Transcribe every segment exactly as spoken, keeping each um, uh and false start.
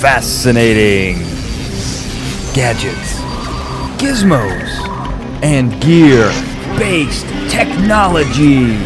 fascinating gadgets, gizmos, and gear-based technologies.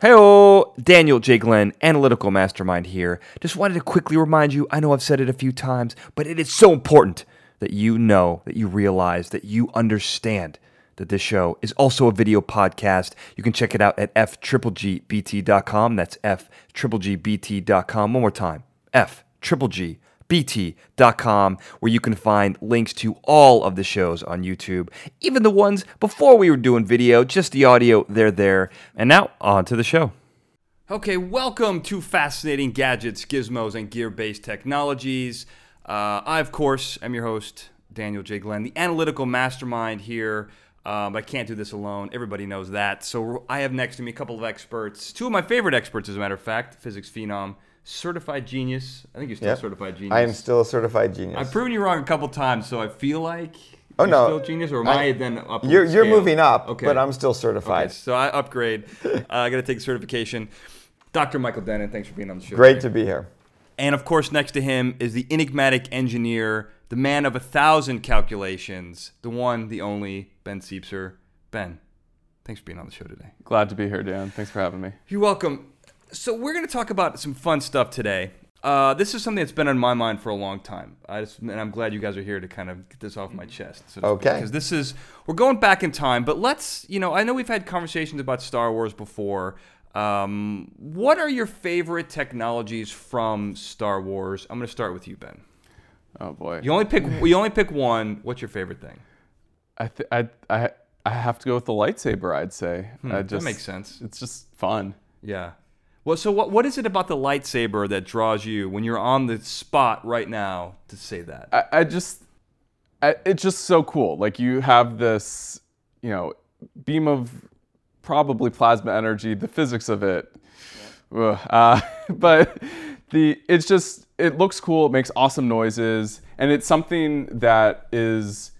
Hey-o, Daniel J. Glenn, Analytical Mastermind here. Just wanted to quickly remind you, I know I've said it a few times, but it is so important that you know, that you realize, that you understand that this show is also a video podcast. You can check it out at F G G G B T dot com. That's F G G G B T dot com. One more time, F G G G B T dot com, where you can find links to all of the shows on YouTube, even the ones before we were doing video, just the audio, they're there. And now, on to the show. Okay, welcome to Fascinating Gadgets, Gizmos, and Gear-Based Technologies. Uh, I, of course, am your host, Daniel J. Glenn, the analytical mastermind here. Uh, but I can't do this alone. Everybody knows that. So I have next to me a couple of experts, two of my favorite experts, as a matter of fact, physics phenom, certified genius. I think you're still yep. a certified genius. I am still a certified genius. I've proven you wrong a couple times, so I feel like oh, you're no. still a genius, or am I, I then up? You're, you're moving up, okay. But I'm still certified. Okay, so I upgrade. uh, I got to take certification. Doctor Michael Dennin, thanks for being on the show. Great today. To be here. And, of course, next to him is the enigmatic engineer, the man of a thousand calculations, the one, the only, Ben Siepser. Ben, thanks for being on the show today. Glad to be here, Dan. Thanks for having me. You're welcome. So we're going to talk about some fun stuff today. Uh, this is something that's been on my mind for a long time, I just, and I'm glad you guys are here to kind of get this off my chest. So okay. Because this is, we're going back in time, but let's, you know, I know we've had conversations about Star Wars before. Um, what are your favorite technologies from Star Wars? I'm going to start with you, Ben. Oh boy! You only pick. You only pick one. What's your favorite thing? I th- I I I have to go with the lightsaber. I'd say hmm, I just, that makes sense. It's just fun. Yeah. Well, so what what is it about the lightsaber that draws you when you're on the spot right now to say that? I, I just, I, it's just so cool. Like you have this, you know, beam of probably plasma energy, the physics of it. Yeah. Uh, but the it's just, it looks cool, it makes awesome noises, and it's something that is...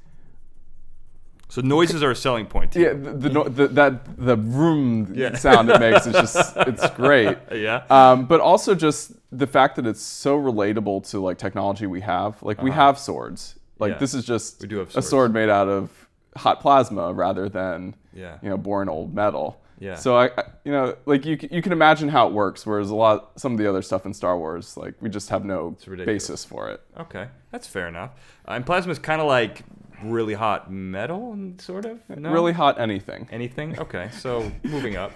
So noises are a selling point to you. Yeah, the, the, the, that, the vroom yeah. sound it makes is just, it's great. Yeah. Um, but also just the fact that it's so relatable to like technology we have. Like uh-huh. we have swords. Like yeah. this is just a sword made out of hot plasma rather than yeah. you know boring old metal. Yeah. So I, I you know like you you can imagine how it works, whereas a lot some of the other stuff in Star Wars like we just have no basis for it. Okay, that's fair enough. Uh, and plasma is kind of like really hot metal and sort of no? really hot anything. Anything. Okay, so moving up.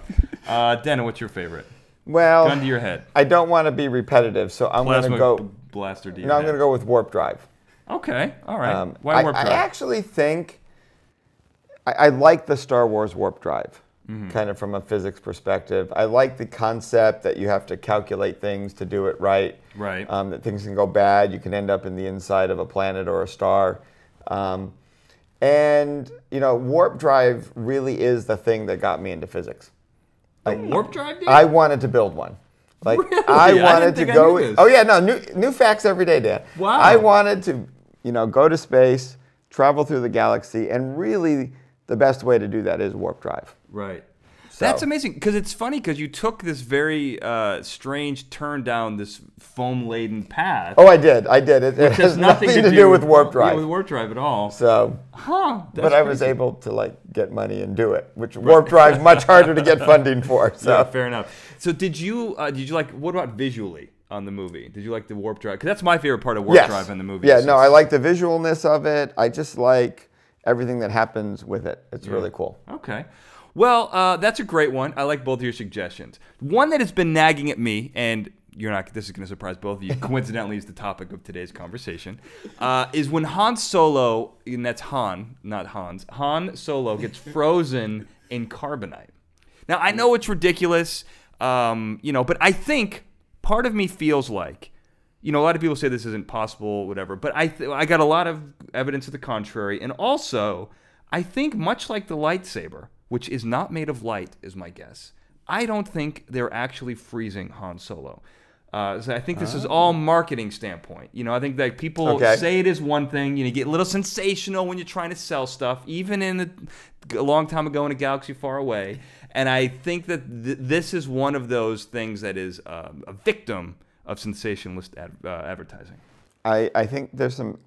Uh, Dennis, what's your favorite? Well, gun to your head. I don't want to be repetitive, so I'm going to go b- blaster. No, I'm going to go with warp drive. Okay, all right. Um, Why I, warp drive? I actually think. I like the Star Wars warp drive, mm-hmm. kind of from a physics perspective. I like the concept that you have to calculate things to do it right. Right. Um, that things can go bad. You can end up in the inside of a planet or a star. Um, and, you know, warp drive really is the thing that got me into physics. Like, warp drive did? I wanted to build one. Like really? I wanted I to go. I oh, yeah, no, new, new facts every day, Dan. Wow. I wanted to, you know, go to space, travel through the galaxy, and really... The best way to do that is warp drive. Right. So. That's amazing, because it's funny, because you took this very uh, strange turn down this foam-laden path. Oh, I did. I did. It, it has, has nothing, nothing to, to do with warp drive. Yeah, with warp drive at all. So, huh. But I was cool. able to, like, get money and do it, which right. warp drive much harder to get funding for. So. Yeah, fair enough. So did you, uh, did you like, what about visually on the movie? Did you like the warp drive? Because that's my favorite part of warp yes. drive in the movie. Yeah, so no, I like the visualness of it. I just like... everything that happens with it. It's yeah. really cool. Okay. Well, uh, that's a great one. I like both of your suggestions. One that has been nagging at me, and you're not. This is going to surprise both of you, coincidentally is the topic of today's conversation, uh, is when Han Solo, and that's Han, not Hans, Han Solo gets frozen in carbonite. Now, I know it's ridiculous, um, you know, but I think part of me feels like, you know, a lot of people say this isn't possible, whatever. But I th- I got a lot of evidence to the contrary. And also, I think much like the lightsaber, which is not made of light, is my guess, I don't think they're actually freezing Han Solo. Uh, so I think this oh. is all marketing standpoint. You know, I think that people okay. say it is one thing. You know, you get a little sensational when you're trying to sell stuff, even in a, a long time ago in a galaxy far away. And I think that th- this is one of those things that is uh, a victim of sensationalist ad- uh, advertising. I, I think there's some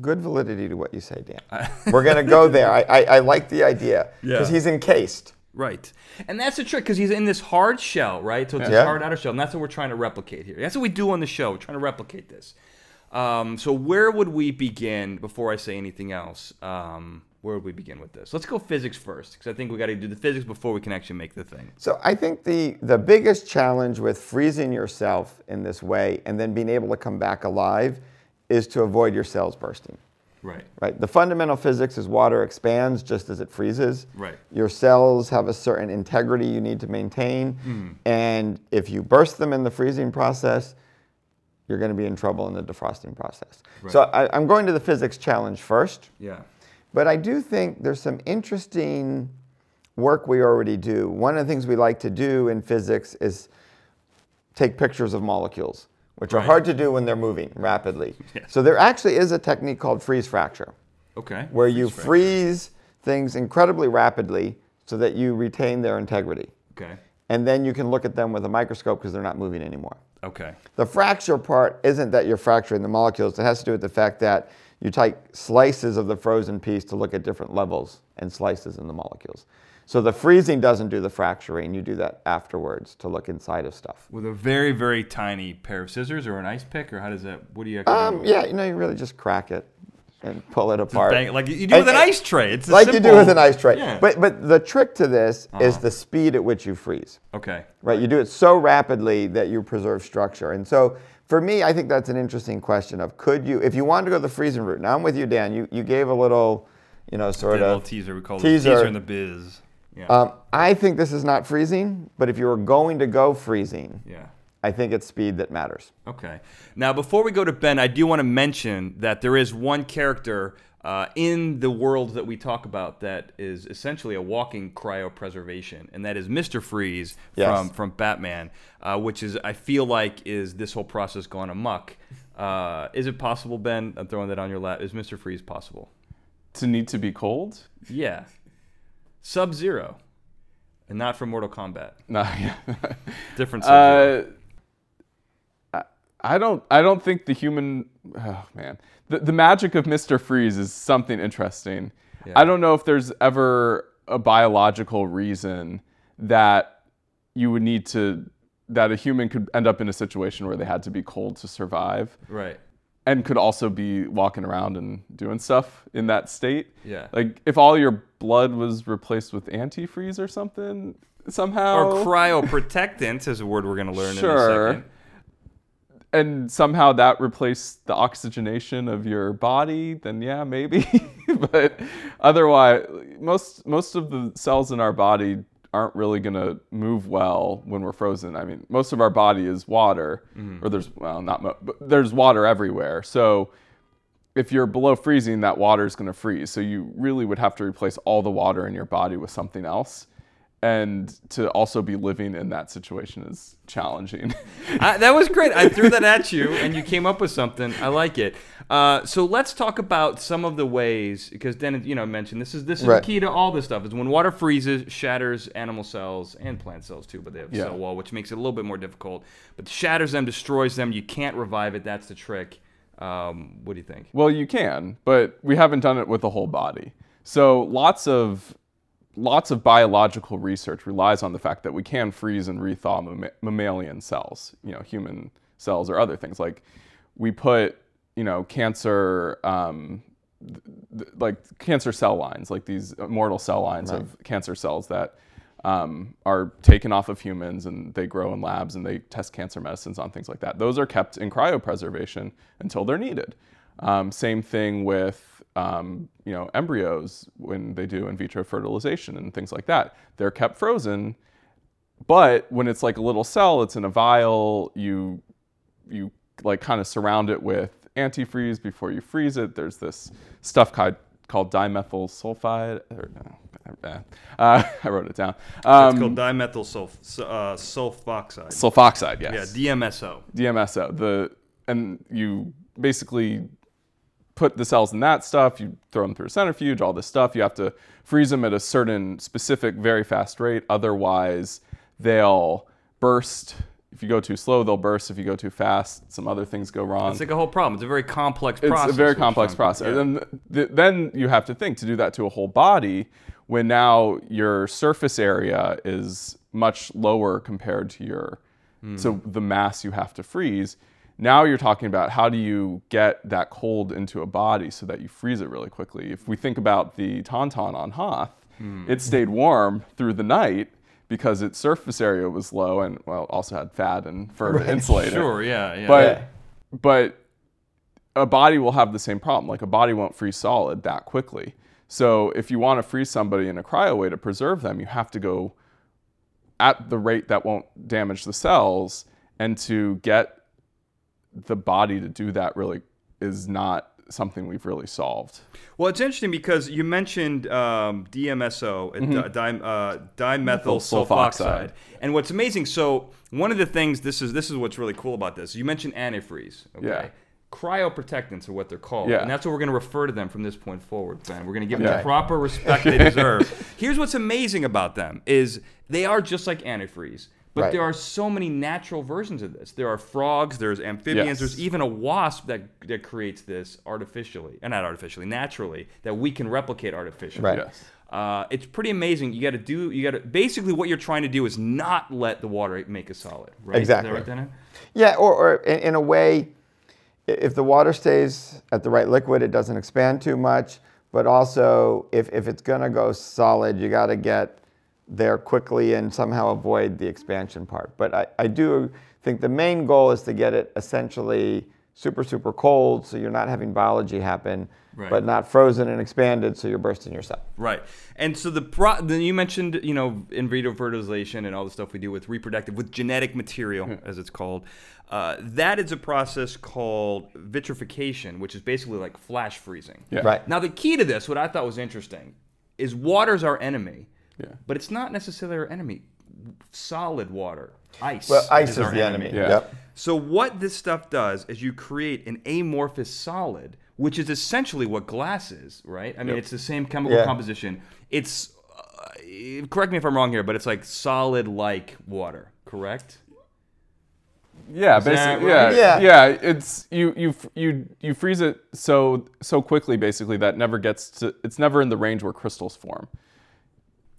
good validity to what you say, Dan. We're going to go there. I, I, I like the idea because yeah. he's encased. Right. And that's the trick because he's in this hard shell, right? So it's yeah. a hard outer shell. And that's what we're trying to replicate here. That's what we do on the show. We're trying to replicate this. Um, so where would we begin before I say anything else? Um, where would we begin with this? Let's go physics first because I think we got to do the physics before we can actually make the thing. So I think the, the biggest challenge with freezing yourself in this way and then being able to come back alive is to avoid your cells bursting. Right. Right. The fundamental physics is water expands just as it freezes. Right. Your cells have a certain integrity you need to maintain. Mm. And if you burst them in the freezing process, you're going to be in trouble in the defrosting process. Right. So I, I'm going to the physics challenge first. Yeah. But I do think there's some interesting work we already do. One of the things we like to do in physics is take pictures of molecules, which right. are hard to do when they're moving rapidly. Yeah. So there actually is a technique called freeze fracture, okay, where freeze you freeze fracture. things incredibly rapidly so that you retain their integrity. Okay. And then you can look at them with a microscope because they're not moving anymore. Okay. The fracture part isn't that you're fracturing the molecules. It has to do with the fact that you take slices of the frozen piece to look at different levels and slices in the molecules. So the freezing doesn't do the fracturing. You do that afterwards to look inside of stuff. With a very, very tiny pair of scissors or an ice pick, or how does that, what do you actually um, do? Yeah, you know, you really just crack it and pull it apart. Bang, like you do and, with an ice tray. It's Like simple, you do with an ice tray. Yeah. But but the trick to this uh-huh. is the speed at which you freeze. Okay. Right, you do it so rapidly that you preserve structure. And so for me, I think that's an interesting question of could you, if you wanted to go the freezing route, now I'm with you, Dan, you, you gave a little, you know, sort of. A little teaser, we call it teaser. teaser in the biz. Yeah. Um, I think this is not freezing, but if you were going to go freezing, yeah. I think it's speed that matters. Okay. Now, before we go to Ben, I do want to mention that there is one character uh, in the world that we talk about that is essentially a walking cryopreservation, and that is Mister Freeze yes. from, from Batman, uh, which is, I feel like, is this whole process gone amok. Uh, is it possible, Ben? I'm throwing that on your lap. Is Mister Freeze possible? To need to be cold? Yeah. Sub-Zero, and not from Mortal Kombat. No, yeah. Different Sub-Zero. Uh, I don't. I don't think the human. Oh man, the the magic of Mister Freeze is something interesting. Yeah. I don't know if there's ever a biological reason that you would need to that a human could end up in a situation where they had to be cold to survive. Right. And could also be walking around and doing stuff in that state. Yeah. Like if all your blood was replaced with antifreeze or something somehow. Or cryoprotectant is a word we're going to learn sure. in a second. And somehow that replaced the oxygenation of your body, then yeah, maybe. But otherwise, most most of the cells in our body aren't really going to move well when we're frozen. I mean, most of our body is water, mm-hmm. or there's, well, not mo- but there's water everywhere. So if you're below freezing, that water is going to freeze. So you really would have to replace all the water in your body with something else. And to also be living in that situation is challenging. I, that was great. I threw that at you, and you came up with something. I like it. Uh, so let's talk about some of the ways, because Dennis, you know, mentioned this is this is right. the key to all this stuff. Is when water freezes, shatters animal cells and plant cells too, but they have a yeah. cell wall, which makes it a little bit more difficult. But shatters them, destroys them. You can't revive it. That's the trick. Um, what do you think? Well, you can, but we haven't done it with the whole body. So lots of Lots of biological research relies on the fact that we can freeze and rethaw mam- mammalian cells, you know, human cells or other things. Like we put, you know, cancer, um, th- th- like cancer cell lines, like these immortal cell lines right. of cancer cells that um, are taken off of humans and they grow in labs and they test cancer medicines on things like that. Those are kept in cryopreservation until they're needed. Um, same thing with Um, you know, embryos when they do in vitro fertilization and things like that. They're kept frozen, but when it's like a little cell, it's in a vial, you you like kind of surround it with antifreeze before you freeze it. There's this stuff called, called dimethyl sulfide. Or no, uh, I wrote it down. Um, it's called dimethyl sulf, uh, sulfoxide. Sulfoxide, yes. Yeah, D M S O. D M S O. The and you basically put the cells in that stuff. You throw them through a centrifuge. All this stuff. You have to freeze them at a certain specific, very fast rate. Otherwise, they'll burst. If you go too slow, they'll burst. If you go too fast, some other things go wrong. It's like a whole problem. It's a very complex process. It's a very complex process. Yeah. And th- then you have to think to do that to a whole body when now your surface area is much lower compared to your, mm. so the mass you have to freeze. Now you're talking about how do you get that cold into a body so that you freeze it really quickly. If we think about the Tauntaun on Hoth, mm. it stayed warm through the night because its surface area was low and, well, also had fat and fur right. to insulate it. Sure, yeah, yeah. But, yeah. but a body will have the same problem. Like, a body won't freeze solid that quickly. So if you want to freeze somebody in a cryo way to preserve them, you have to go at the rate that won't damage the cells, and to get the body to do that really is not something we've really solved. Well, it's interesting because you mentioned um, D M S O, mm-hmm. uh, di- uh, dimethyl sulfoxide. sulfoxide, and what's amazing. So one of the things this is this is what's really cool about this. You mentioned antifreeze. Okay? Yeah. Cryoprotectants are what they're called, yeah. and that's what we're going to refer to them from this point forward, Ben. We're going to give them yeah. the proper respect they deserve. Here's what's amazing about them is they are just like antifreeze. But right. there are so many natural versions of this. There are frogs, there's amphibians, yes. there's even a wasp that, that creates this artificially, and not artificially, naturally, that we can replicate artificially. Right. Yes. Uh, it's pretty amazing. You got to do, you got to, basically what you're trying to do is not let the water make a solid, right? Exactly. Is that right, Dennis? Yeah, or, or in, in a way, if the water stays at the right liquid, it doesn't expand too much, but also if, if it's going to go solid, you got to get there quickly and somehow avoid the expansion part. But I, I do think the main goal is to get it essentially super, super cold so you're not having biology happen, right. but not frozen and expanded so you're bursting yourself. Right. And so the pro- then you mentioned, you know, in vitro fertilization and all the stuff we do with reproductive, with genetic material, mm-hmm. as it's called. Uh, that is a process called vitrification, which is basically like flash freezing. Yeah. Right. Now the key to this, what I thought was interesting, is water's our enemy. Yeah. But it's not necessarily our enemy. Solid water, ice. Well, ice is, is the enemy. enemy. Yeah. Yep. So what this stuff does is you create an amorphous solid, which is essentially what glass is, right? I mean, yep. it's the same chemical yeah. composition. It's, uh, correct me if I'm wrong here, but it's like solid-like water, correct? Yeah, is basically. Right? Yeah, yeah. yeah. It's you, you, you, you freeze it so so quickly, basically, that never gets to. It's never in the range where crystals form.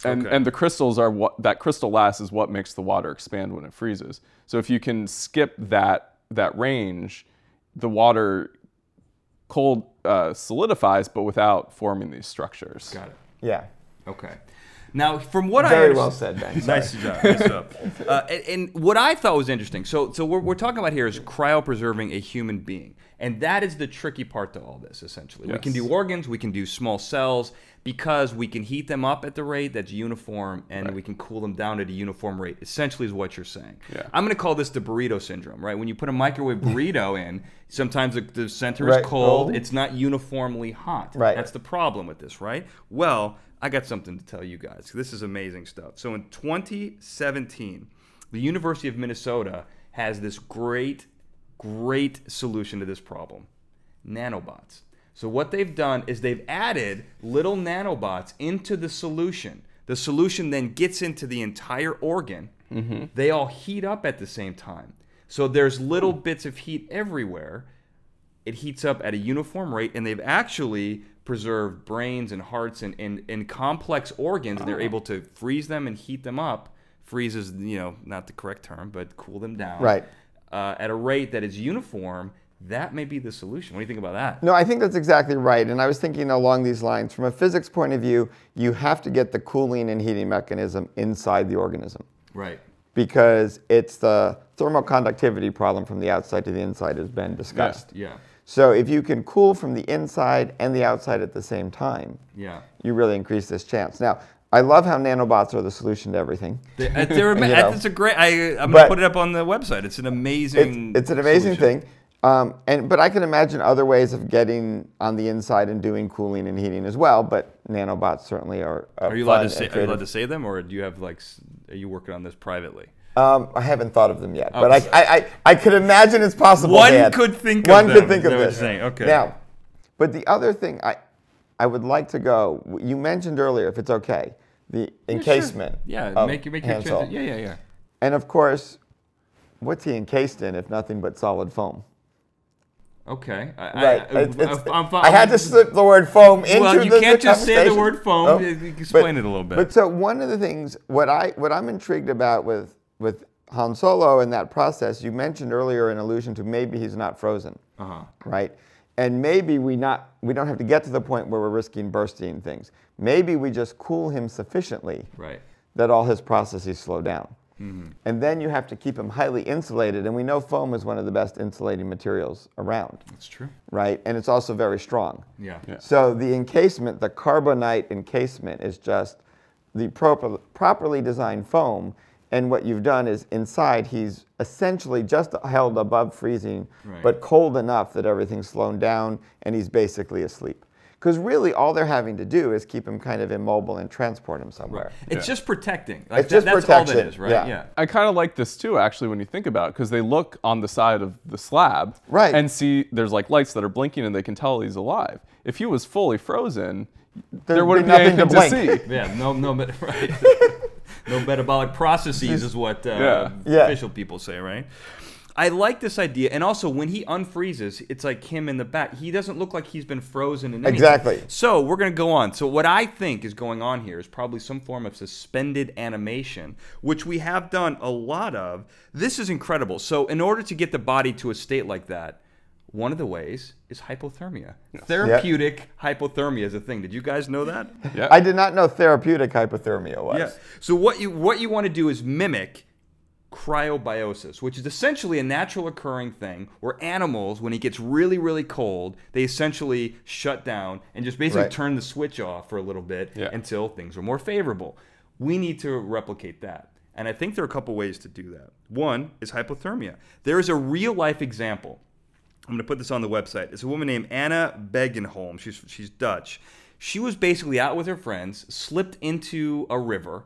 And, okay. and the crystals are what that crystal lasts is what makes the water expand when it freezes. So if you can skip that that range, the water cold uh, solidifies, but without forming these structures. Got it. Yeah. Okay. Now, from what Very I very well said, Ben. nice job. Nice job. Uh, and, and what I thought was interesting. So, so what we're talking about here is cryopreserving a human being, and that is the tricky part to all this. Essentially, yes. we can do organs, we can do small cells, because we can heat them up at the rate that's uniform, and right. we can cool them down at a uniform rate. Essentially, is what you're saying. Yeah. I'm going to call this the burrito syndrome, right? When you put a microwave burrito in, sometimes the, the center right. is cold; oh. it's not uniformly hot. Right. That's the problem with this, right? Well. I got something to tell you guys. This is amazing stuff. So in twenty seventeen, the University of Minnesota has this great, great solution to this problem, nanobots. So what they've done is they've added little nanobots into the solution. The solution then gets into the entire organ. Mm-hmm. They all heat up at the same time. So there's little bits of heat everywhere. It heats up at a uniform rate, and they've actually preserved brains and hearts and, and, and complex organs. Oh. They're able to freeze them and heat them up. Freeze is, you know, not the correct term, but cool them down. Right. Uh, at a rate that is uniform, that may be the solution. What do you think about that? No, I think that's exactly right. And I was thinking along these lines. From a physics point of view, you have to get the cooling and heating mechanism inside the organism. Right. Because it's the thermoconductivity problem from the outside to the inside, as Ben discussed. Yeah. yeah. So if you can cool from the inside and the outside at the same time, yeah. you really increase this chance. Now, I love how nanobots are the solution to everything. They, they're, you know, it's a great. I, I'm going to put it up on the website. It's an amazing. It's, it's an amazing solution. thing. Um, and but I can imagine other ways of getting on the inside and doing cooling and heating as well. But nanobots certainly are. Uh, are you allowed to say? Are you allowed to say them, or do you have like? Are you working on this privately? Um, I haven't thought of them yet, okay. But I, I I I could imagine it's possible. One Dad. could think. One of them. One could think of this. Okay. Now, but the other thing I I would like to go. You mentioned earlier, if it's okay, the yeah, encasement. Sure. Yeah. Make you make your trans- Yeah, yeah, yeah. And of course, what's he encased in if nothing but solid foam? Okay. I, right. I, I, I'm, I'm, I had to slip the word foam into the conversation. Well, you can't just say the word foam. Oh, you, you explain but, it a little bit. But so one of the things, what, I, what I'm intrigued about with, with Han Solo and that process, you mentioned earlier an allusion to maybe he's not frozen, uh-huh. right? And maybe we, not, we don't have to get to the point where we're risking bursting things. Maybe we just cool him sufficiently right. that all his processes slow down. Mm-hmm. And then you have to keep them highly insulated, and we know foam is one of the best insulating materials around. That's true. Right? And it's also very strong. Yeah. yeah. So the encasement, the carbonite encasement, is just the proper, properly designed foam, and what you've done is inside he's essentially just held above freezing, right. but cold enough that everything's slowed down, and he's basically asleep. Because really, all they're having to do is keep him kind of immobile and transport him somewhere. Right. It's yeah. just protecting. Like it's that, just that's protection. All that is, right? Yeah. yeah. I kind of like this too, actually, when you think about it, because they look on the side of the slab right. and see there's like lights that are blinking, and they can tell he's alive. If he was fully frozen, there, there wouldn't be, be anything to, to see. yeah, no, no, right. no metabolic processes is what uh, yeah. Yeah. official people say, right? I like this idea, and also when he unfreezes, it's like him in the back. He doesn't look like he's been frozen in anything. Exactly. So we're going to go on. So what I think is going on here is probably some form of suspended animation, which we have done a lot of. This is incredible. So in order to get the body to a state like that, one of the ways is hypothermia. Therapeutic yep. hypothermia is a thing. Did you guys know that? Yep. I did not know therapeutic hypothermia was. Yeah. So what you what you want to do is mimic cryobiosis, which is essentially a natural occurring thing where animals, when it gets really, really cold, they essentially shut down and just basically right. turn the switch off for a little bit yeah. until things are more favorable. We need to replicate that. And I think there are a couple ways to do that. One is hypothermia. There is a real-life example. I'm going to put this on the website. It's a woman named Anna Beggenholm. She's, she's Dutch. She was basically out with her friends, slipped into a river.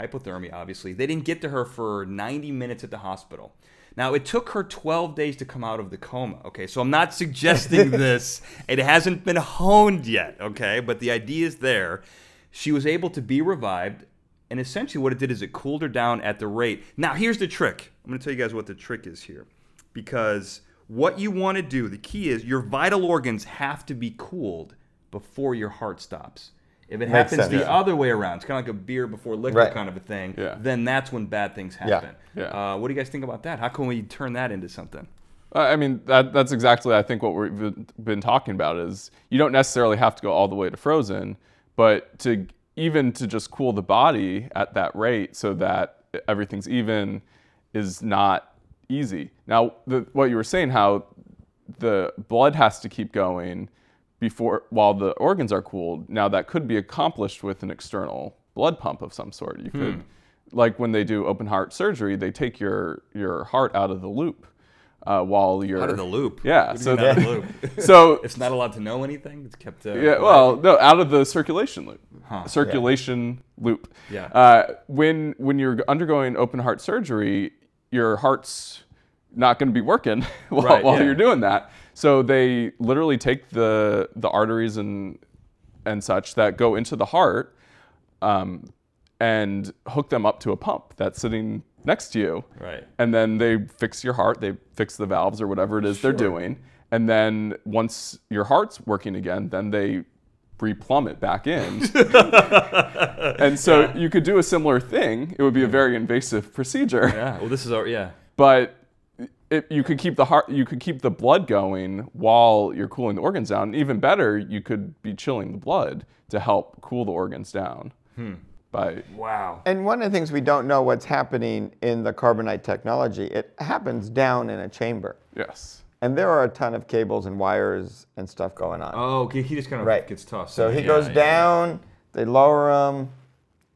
Hypothermia, obviously. They didn't get to her for ninety minutes at the hospital. Now, it took her twelve days to come out of the coma, okay? So I'm not suggesting this. It hasn't been honed yet, okay? But the idea is there. She was able to be revived, and essentially what it did is it cooled her down at the rate. Now, here's the trick. I'm going to tell you guys what the trick is here, because what you want to do, the key is your vital organs have to be cooled before your heart stops. If it Makes happens sense. the yeah. other way around, it's kind of like a beer before liquor right. kind of a thing, yeah. then that's when bad things happen. Yeah. Yeah. Uh, what do you guys think about that? How can we turn that into something? Uh, I mean, that, that's exactly, I think, what we've been talking about is you don't necessarily have to go all the way to frozen, but to even to just cool the body at that rate so that everything's even is not easy. Now, the, what you were saying, how the blood has to keep going before while the organs are cooled. Now that could be accomplished with an external blood pump of some sort. You hmm. could, like when they do open heart surgery, they take your your heart out of the loop uh, while you're out of the loop. Yeah, what so, that, loop? so it's not allowed to know anything. It's kept. Uh, yeah, well, no, out of the circulation loop. Huh, circulation yeah. loop. Yeah. Uh, when when you're undergoing open heart surgery, your heart's not going to be working while, right, while yeah. you're doing that. So they literally take the the arteries and and such that go into the heart um, and hook them up to a pump that's sitting next to you. Right. And then they fix your heart, they fix the valves or whatever it is sure. they're doing. And then once your heart's working again, then they re-plumb it back in. And so yeah. you could do a similar thing. It would be a very invasive procedure. Yeah, well this is, our, yeah. But It, you could keep the heart, you could keep the blood going while you're cooling the organs down. And even better, you could be chilling the blood to help cool the organs down. Hmm. By wow. And one of the things we don't know what's happening in the carbonite technology, it happens down in a chamber. Yes. And there are a ton of cables and wires and stuff going on. Oh, okay. He just kind of right. gets tossed. So he yeah, goes yeah, down. Yeah. They lower him,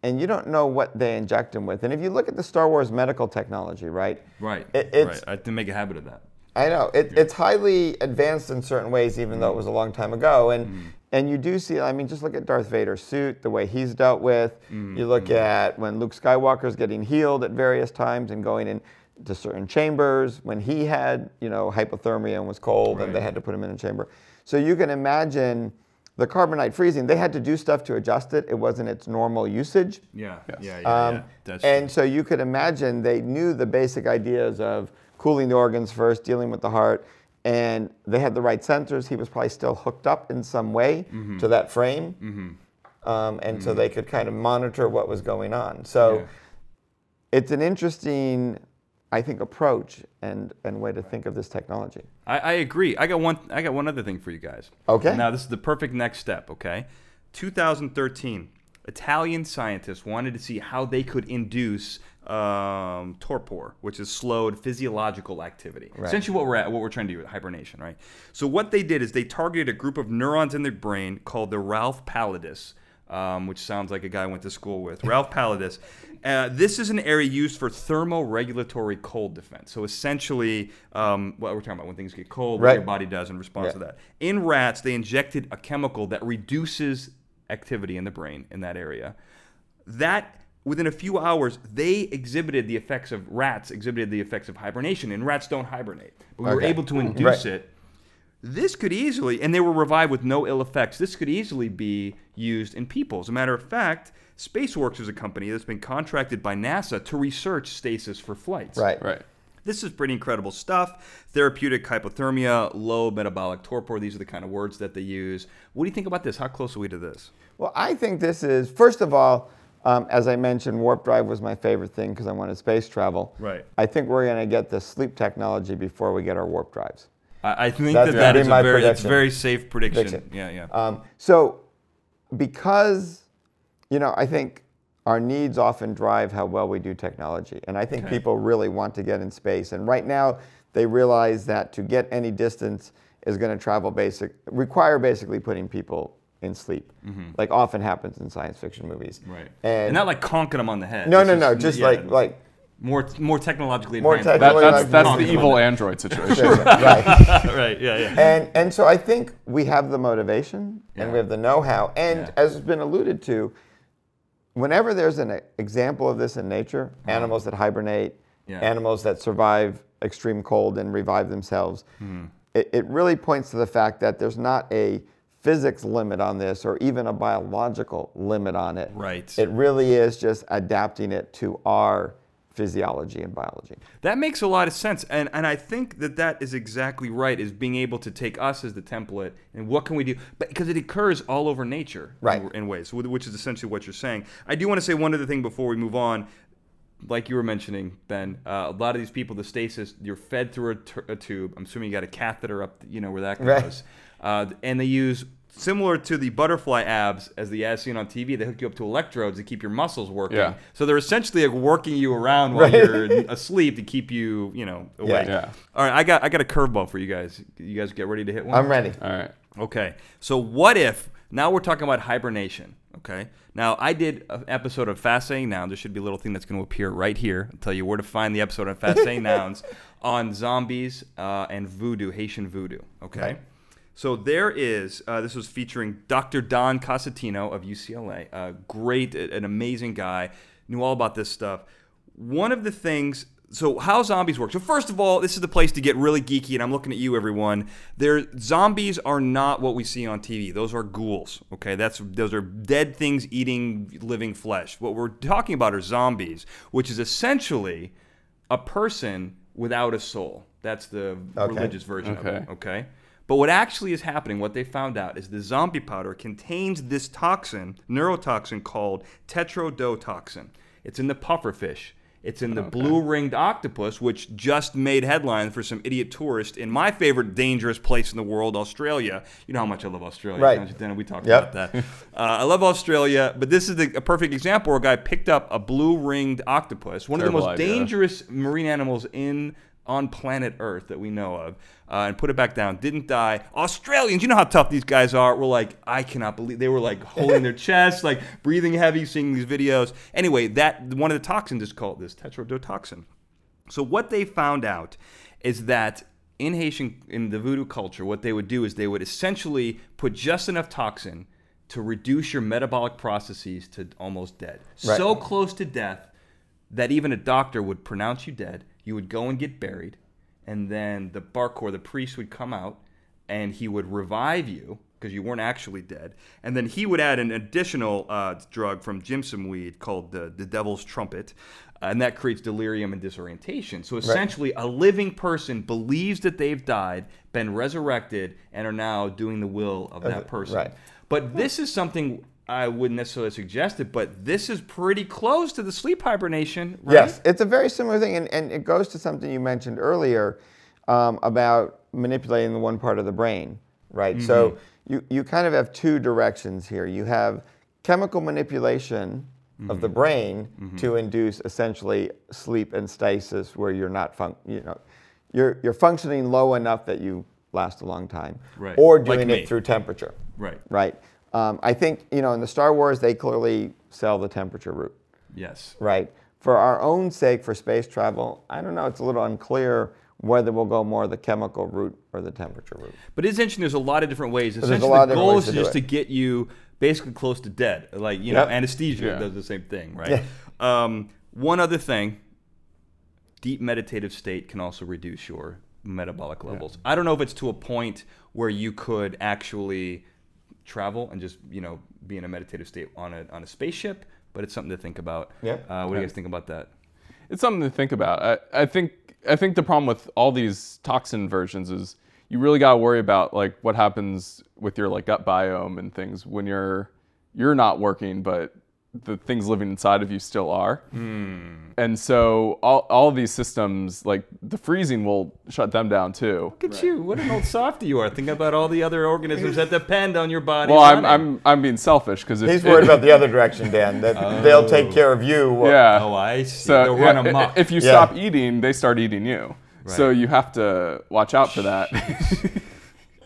and you don't know what they inject him with. And if you look at the Star Wars medical technology, right? Right, it, it's, right. I have to make a habit of that. I know. It, yeah. It's highly advanced in certain ways, even mm-hmm. though it was a long time ago. And mm-hmm. and you do see, I mean, just look at Darth Vader's suit, the way he's dealt with. Mm-hmm. You look at when Luke Skywalker's getting healed at various times and going into certain chambers, when he had, you know, hypothermia and was cold right. and they had to put him in a chamber. So you can imagine the carbonite freezing, they had to do stuff to adjust it. It wasn't its normal usage. Yeah, yes. yeah, yeah, um, yeah. That's and true. So you could imagine they knew the basic ideas of cooling the organs first, dealing with the heart, and they had the right sensors. He was probably still hooked up in some way mm-hmm. to that frame, mm-hmm. um, and mm-hmm. so they could kind of monitor what was going on. So yeah. it's an interesting, I think, approach and, and way to think of this technology. I, I agree. I got one. I got one other thing for you guys. Okay. Now this is the perfect next step. Okay. two thousand thirteen, Italian scientists wanted to see how they could induce um, torpor, which is slowed physiological activity. Right. Essentially, what we're at, what we're trying to do with hibernation, right? So what they did is they targeted a group of neurons in their brain called the Ralph Palladus. Um, which sounds like a guy I went to school with, Ralph Palladus. Uh, this is an area used for thermoregulatory cold defense. So essentially, um, what we're talking about when things get cold, right. what your body does in response yeah. to that. In rats, they injected a chemical that reduces activity in the brain in that area. That, within a few hours, they exhibited the effects of, rats exhibited the effects of hibernation, and rats don't hibernate. But we okay. were able to induce right. it. This could easily, and they were revived with no ill effects, this could easily be used in people. As a matter of fact, Spaceworks is a company that's been contracted by NASA to research stasis for flights. Right, right. This is pretty incredible stuff. Therapeutic hypothermia, low metabolic torpor, these are the kind of words that they use. What do you think about this? How close are we to this? Well, I think this is, first of all, um, as I mentioned, warp drive was my favorite thing because I wanted space travel. Right. I think we're going to get the sleep technology before we get our warp drives. I think that's that that is a very, it's very safe prediction. prediction. Yeah, yeah. Um, so because, you know, I think our needs often drive how well we do technology. And I think okay. people really want to get in space. And right now they realize that to get any distance is going to travel basic, require basically putting people in sleep, mm-hmm. like often happens in science fiction movies. Right. And, and not like conking them on the head. No, it's no, no. Just, just yeah. like like. More, more technologically more advanced. Technically that, that's that's the evil android situation. right. right. Yeah. Yeah. And and so I think we have the motivation yeah. and we have the know-how. And yeah. as has been alluded to, whenever there's an example of this in nature, mm-hmm. animals that hibernate, yeah. animals that survive extreme cold and revive themselves, mm-hmm. it, it really points to the fact that there's not a physics limit on this or even a biological limit on it. Right. It really is just adapting it to our physiology and biology. That makes a lot of sense. And and I think that that is exactly right, is being able to take us as the template and what can we do? But because it occurs all over nature right. in, in ways, which is essentially what you're saying. I do want to say one other thing before we move on. Like you were mentioning, Ben, uh, a lot of these people, the stasis, you're fed through a, t- a tube. I'm assuming you got a catheter up, you know, where that goes. Right. Uh, and they use, similar to the butterfly abs, as the as seen on T V, they hook you up to electrodes to keep your muscles working. Yeah. So they're essentially like working you around while right. you're asleep to keep you, you know, awake. Yeah, yeah. All right, I got I got a curveball for you guys. You guys get ready to hit one? I'm ready. All right. Okay. So what if, now we're talking about hibernation, okay? Now, I did an episode of Fast Saying Nouns. There should be a little thing that's going to appear right here. I'll tell you where to find the episode on Fast Saying Nouns on zombies uh, and voodoo, Haitian voodoo, okay? Right. So there is, uh, this was featuring Doctor Don Casatino of U C L A, a great, an amazing guy, knew all about this stuff. One of the things, so how zombies work. So first of all, this is the place to get really geeky, and I'm looking at you, everyone. There, zombies are not what we see on T V. Those are ghouls, okay? That's those are dead things eating living flesh. What we're talking about are zombies, which is essentially a person without a soul. That's the okay. religious version okay. of it, okay? But what actually is happening, what they found out, is the zombie powder contains this toxin, neurotoxin called tetrodotoxin. It's in the pufferfish. It's in the okay. blue-ringed octopus, which just made headlines for some idiot tourist in my favorite dangerous place in the world, Australia. You know how much I love Australia. Right. Don't you? We talked yep. about that. uh, I love Australia, but this is the, a perfect example where a guy picked up a blue-ringed octopus, one Terrible of the most idea. dangerous marine animals in on planet Earth that we know of, uh, and put it back down, didn't die. Australians, you know how tough these guys are, were like, I cannot believe, they were like holding their chests, like breathing heavy, seeing these videos. Anyway, that one of the toxins is called this tetrodotoxin. So what they found out is that in Haitian, in the voodoo culture, what they would do is they would essentially put just enough toxin to reduce your metabolic processes to almost dead. Right. So close to death that even a doctor would pronounce you dead. You would go and get buried, and then the barkor, the priest, would come out, and he would revive you because you weren't actually dead. And then he would add an additional uh, drug from Jimson weed called the, the devil's trumpet, and that creates delirium and disorientation. So essentially, right. a living person believes that they've died, been resurrected, and are now doing the will of that person. Right. But this is something I wouldn't necessarily suggest it, but this is pretty close to the sleep hibernation, right? Yes, it's a very similar thing, and, and it goes to something you mentioned earlier um, about manipulating the one part of the brain, right? Mm-hmm. So you, you kind of have two directions here. You have chemical manipulation mm-hmm. of the brain mm-hmm. to induce essentially sleep and stasis where you're not func- you know, you're you're functioning low enough that you last a long time, right. or doing like it through temperature. Right. Right. Um, I think, you know, in the Star Wars, they clearly sell the temperature route. Yes. Right. For our own sake, for space travel, I don't know, it's a little unclear whether we'll go more the chemical route or the temperature route. But it's interesting, there's a lot of different ways. Essentially, the goal is just to get you basically close to dead. Like, you know, anesthesia yeah. does the same thing, right? Yeah. Um, one other thing, deep meditative state can also reduce your metabolic levels. Yeah. I don't know if it's to a point where you could actually travel and just, you know, be in a meditative state on a on a spaceship, but it's something to think about. Yeah. Uh, what do you guys think about that? It's something to think about. I, I think I think the problem with all these toxin versions is you really got to worry about like what happens with your like gut biome and things when you're you're not working, but the things living inside of you still are. Mm. And so all all of these systems, like the freezing will shut them down too. Look at right. you, what an old softy you are. Think about all the other organisms that depend on your body. Well, I'm, I'm I'm being selfish. Because He's worried if, about the other direction, Dan. That oh. they'll take care of you. Or, yeah. Oh, I see. So, They'll yeah, run amok. If you yeah. stop eating, they start eating you. Right. So you have to watch out for that.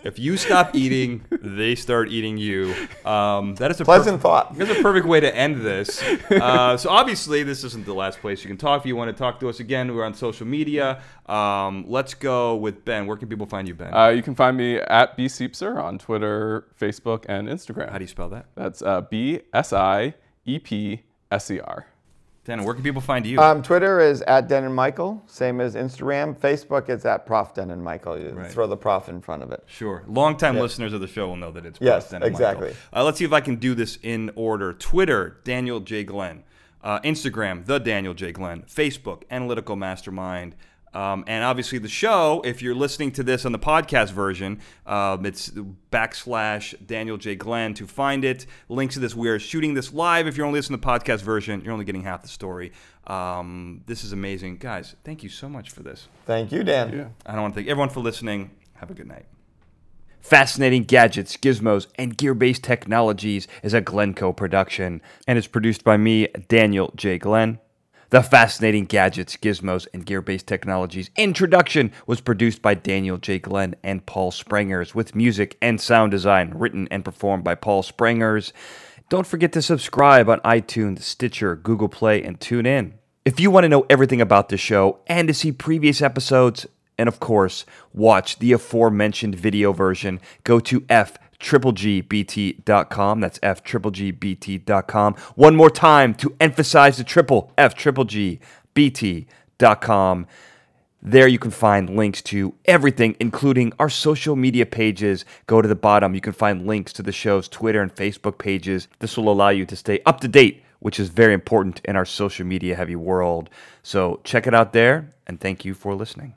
If you stop eating, they start eating you. Um, that is a pleasant perf- thought. That's a perfect way to end this. Uh, so obviously, this isn't the last place you can talk. If you want to talk to us again, we're on social media. Um, let's go with Ben. Where can people find you, Ben? Uh, you can find me at B Siepser on Twitter, Facebook, and Instagram. How do you spell that? That's uh, B S I E P S E R. Dennin, where can people find you? Um, Twitter is at Dennin Michael, same as Instagram. Facebook is at Prof Dennin Michael. You right. throw the prof in front of it. Sure. Long-time yeah. listeners of the show will know that it's Prof yes, Dennin exactly. Michael. Yes, uh, exactly. Let's see if I can do this in order. Twitter, Daniel J. Glenn. Uh, Instagram, The Daniel J. Glenn. Facebook, Analytical Mastermind. Um, and obviously the show, if you're listening to this on the podcast version, um, it's backslash Daniel J. Glenn to find it. Links to this. We are shooting this live. If you're only listening to the podcast version, you're only getting half the story. Um, this is amazing. Guys, thank you so much for this. Thank you, Dan. Yeah. I don't want to thank everyone for listening. Have a good night. Fascinating Gadgets, Gizmos, and Gear-Based Technologies is a Glencoe production and is produced by me, Daniel J. Glenn. The Fascinating Gadgets, Gizmos, and Gear-Based Technologies introduction was produced by Daniel J. Glenn and Paul Sprangers, with music and sound design written and performed by Paul Sprangers. Don't forget to subscribe on iTunes, Stitcher, Google Play, and TuneIn. If you want to know everything about the show and to see previous episodes, and of course, watch the aforementioned video version, go to F G G G B T dot com. That's F G G G B T dot com. One more time to emphasize the triple, F G G G B T dot com. There you can find links to everything, including our social media pages. Go to the bottom. You can find links to the show's Twitter and Facebook pages. This will allow you to stay up to date, which is very important in our social media heavy world. So check it out there, and thank you for listening.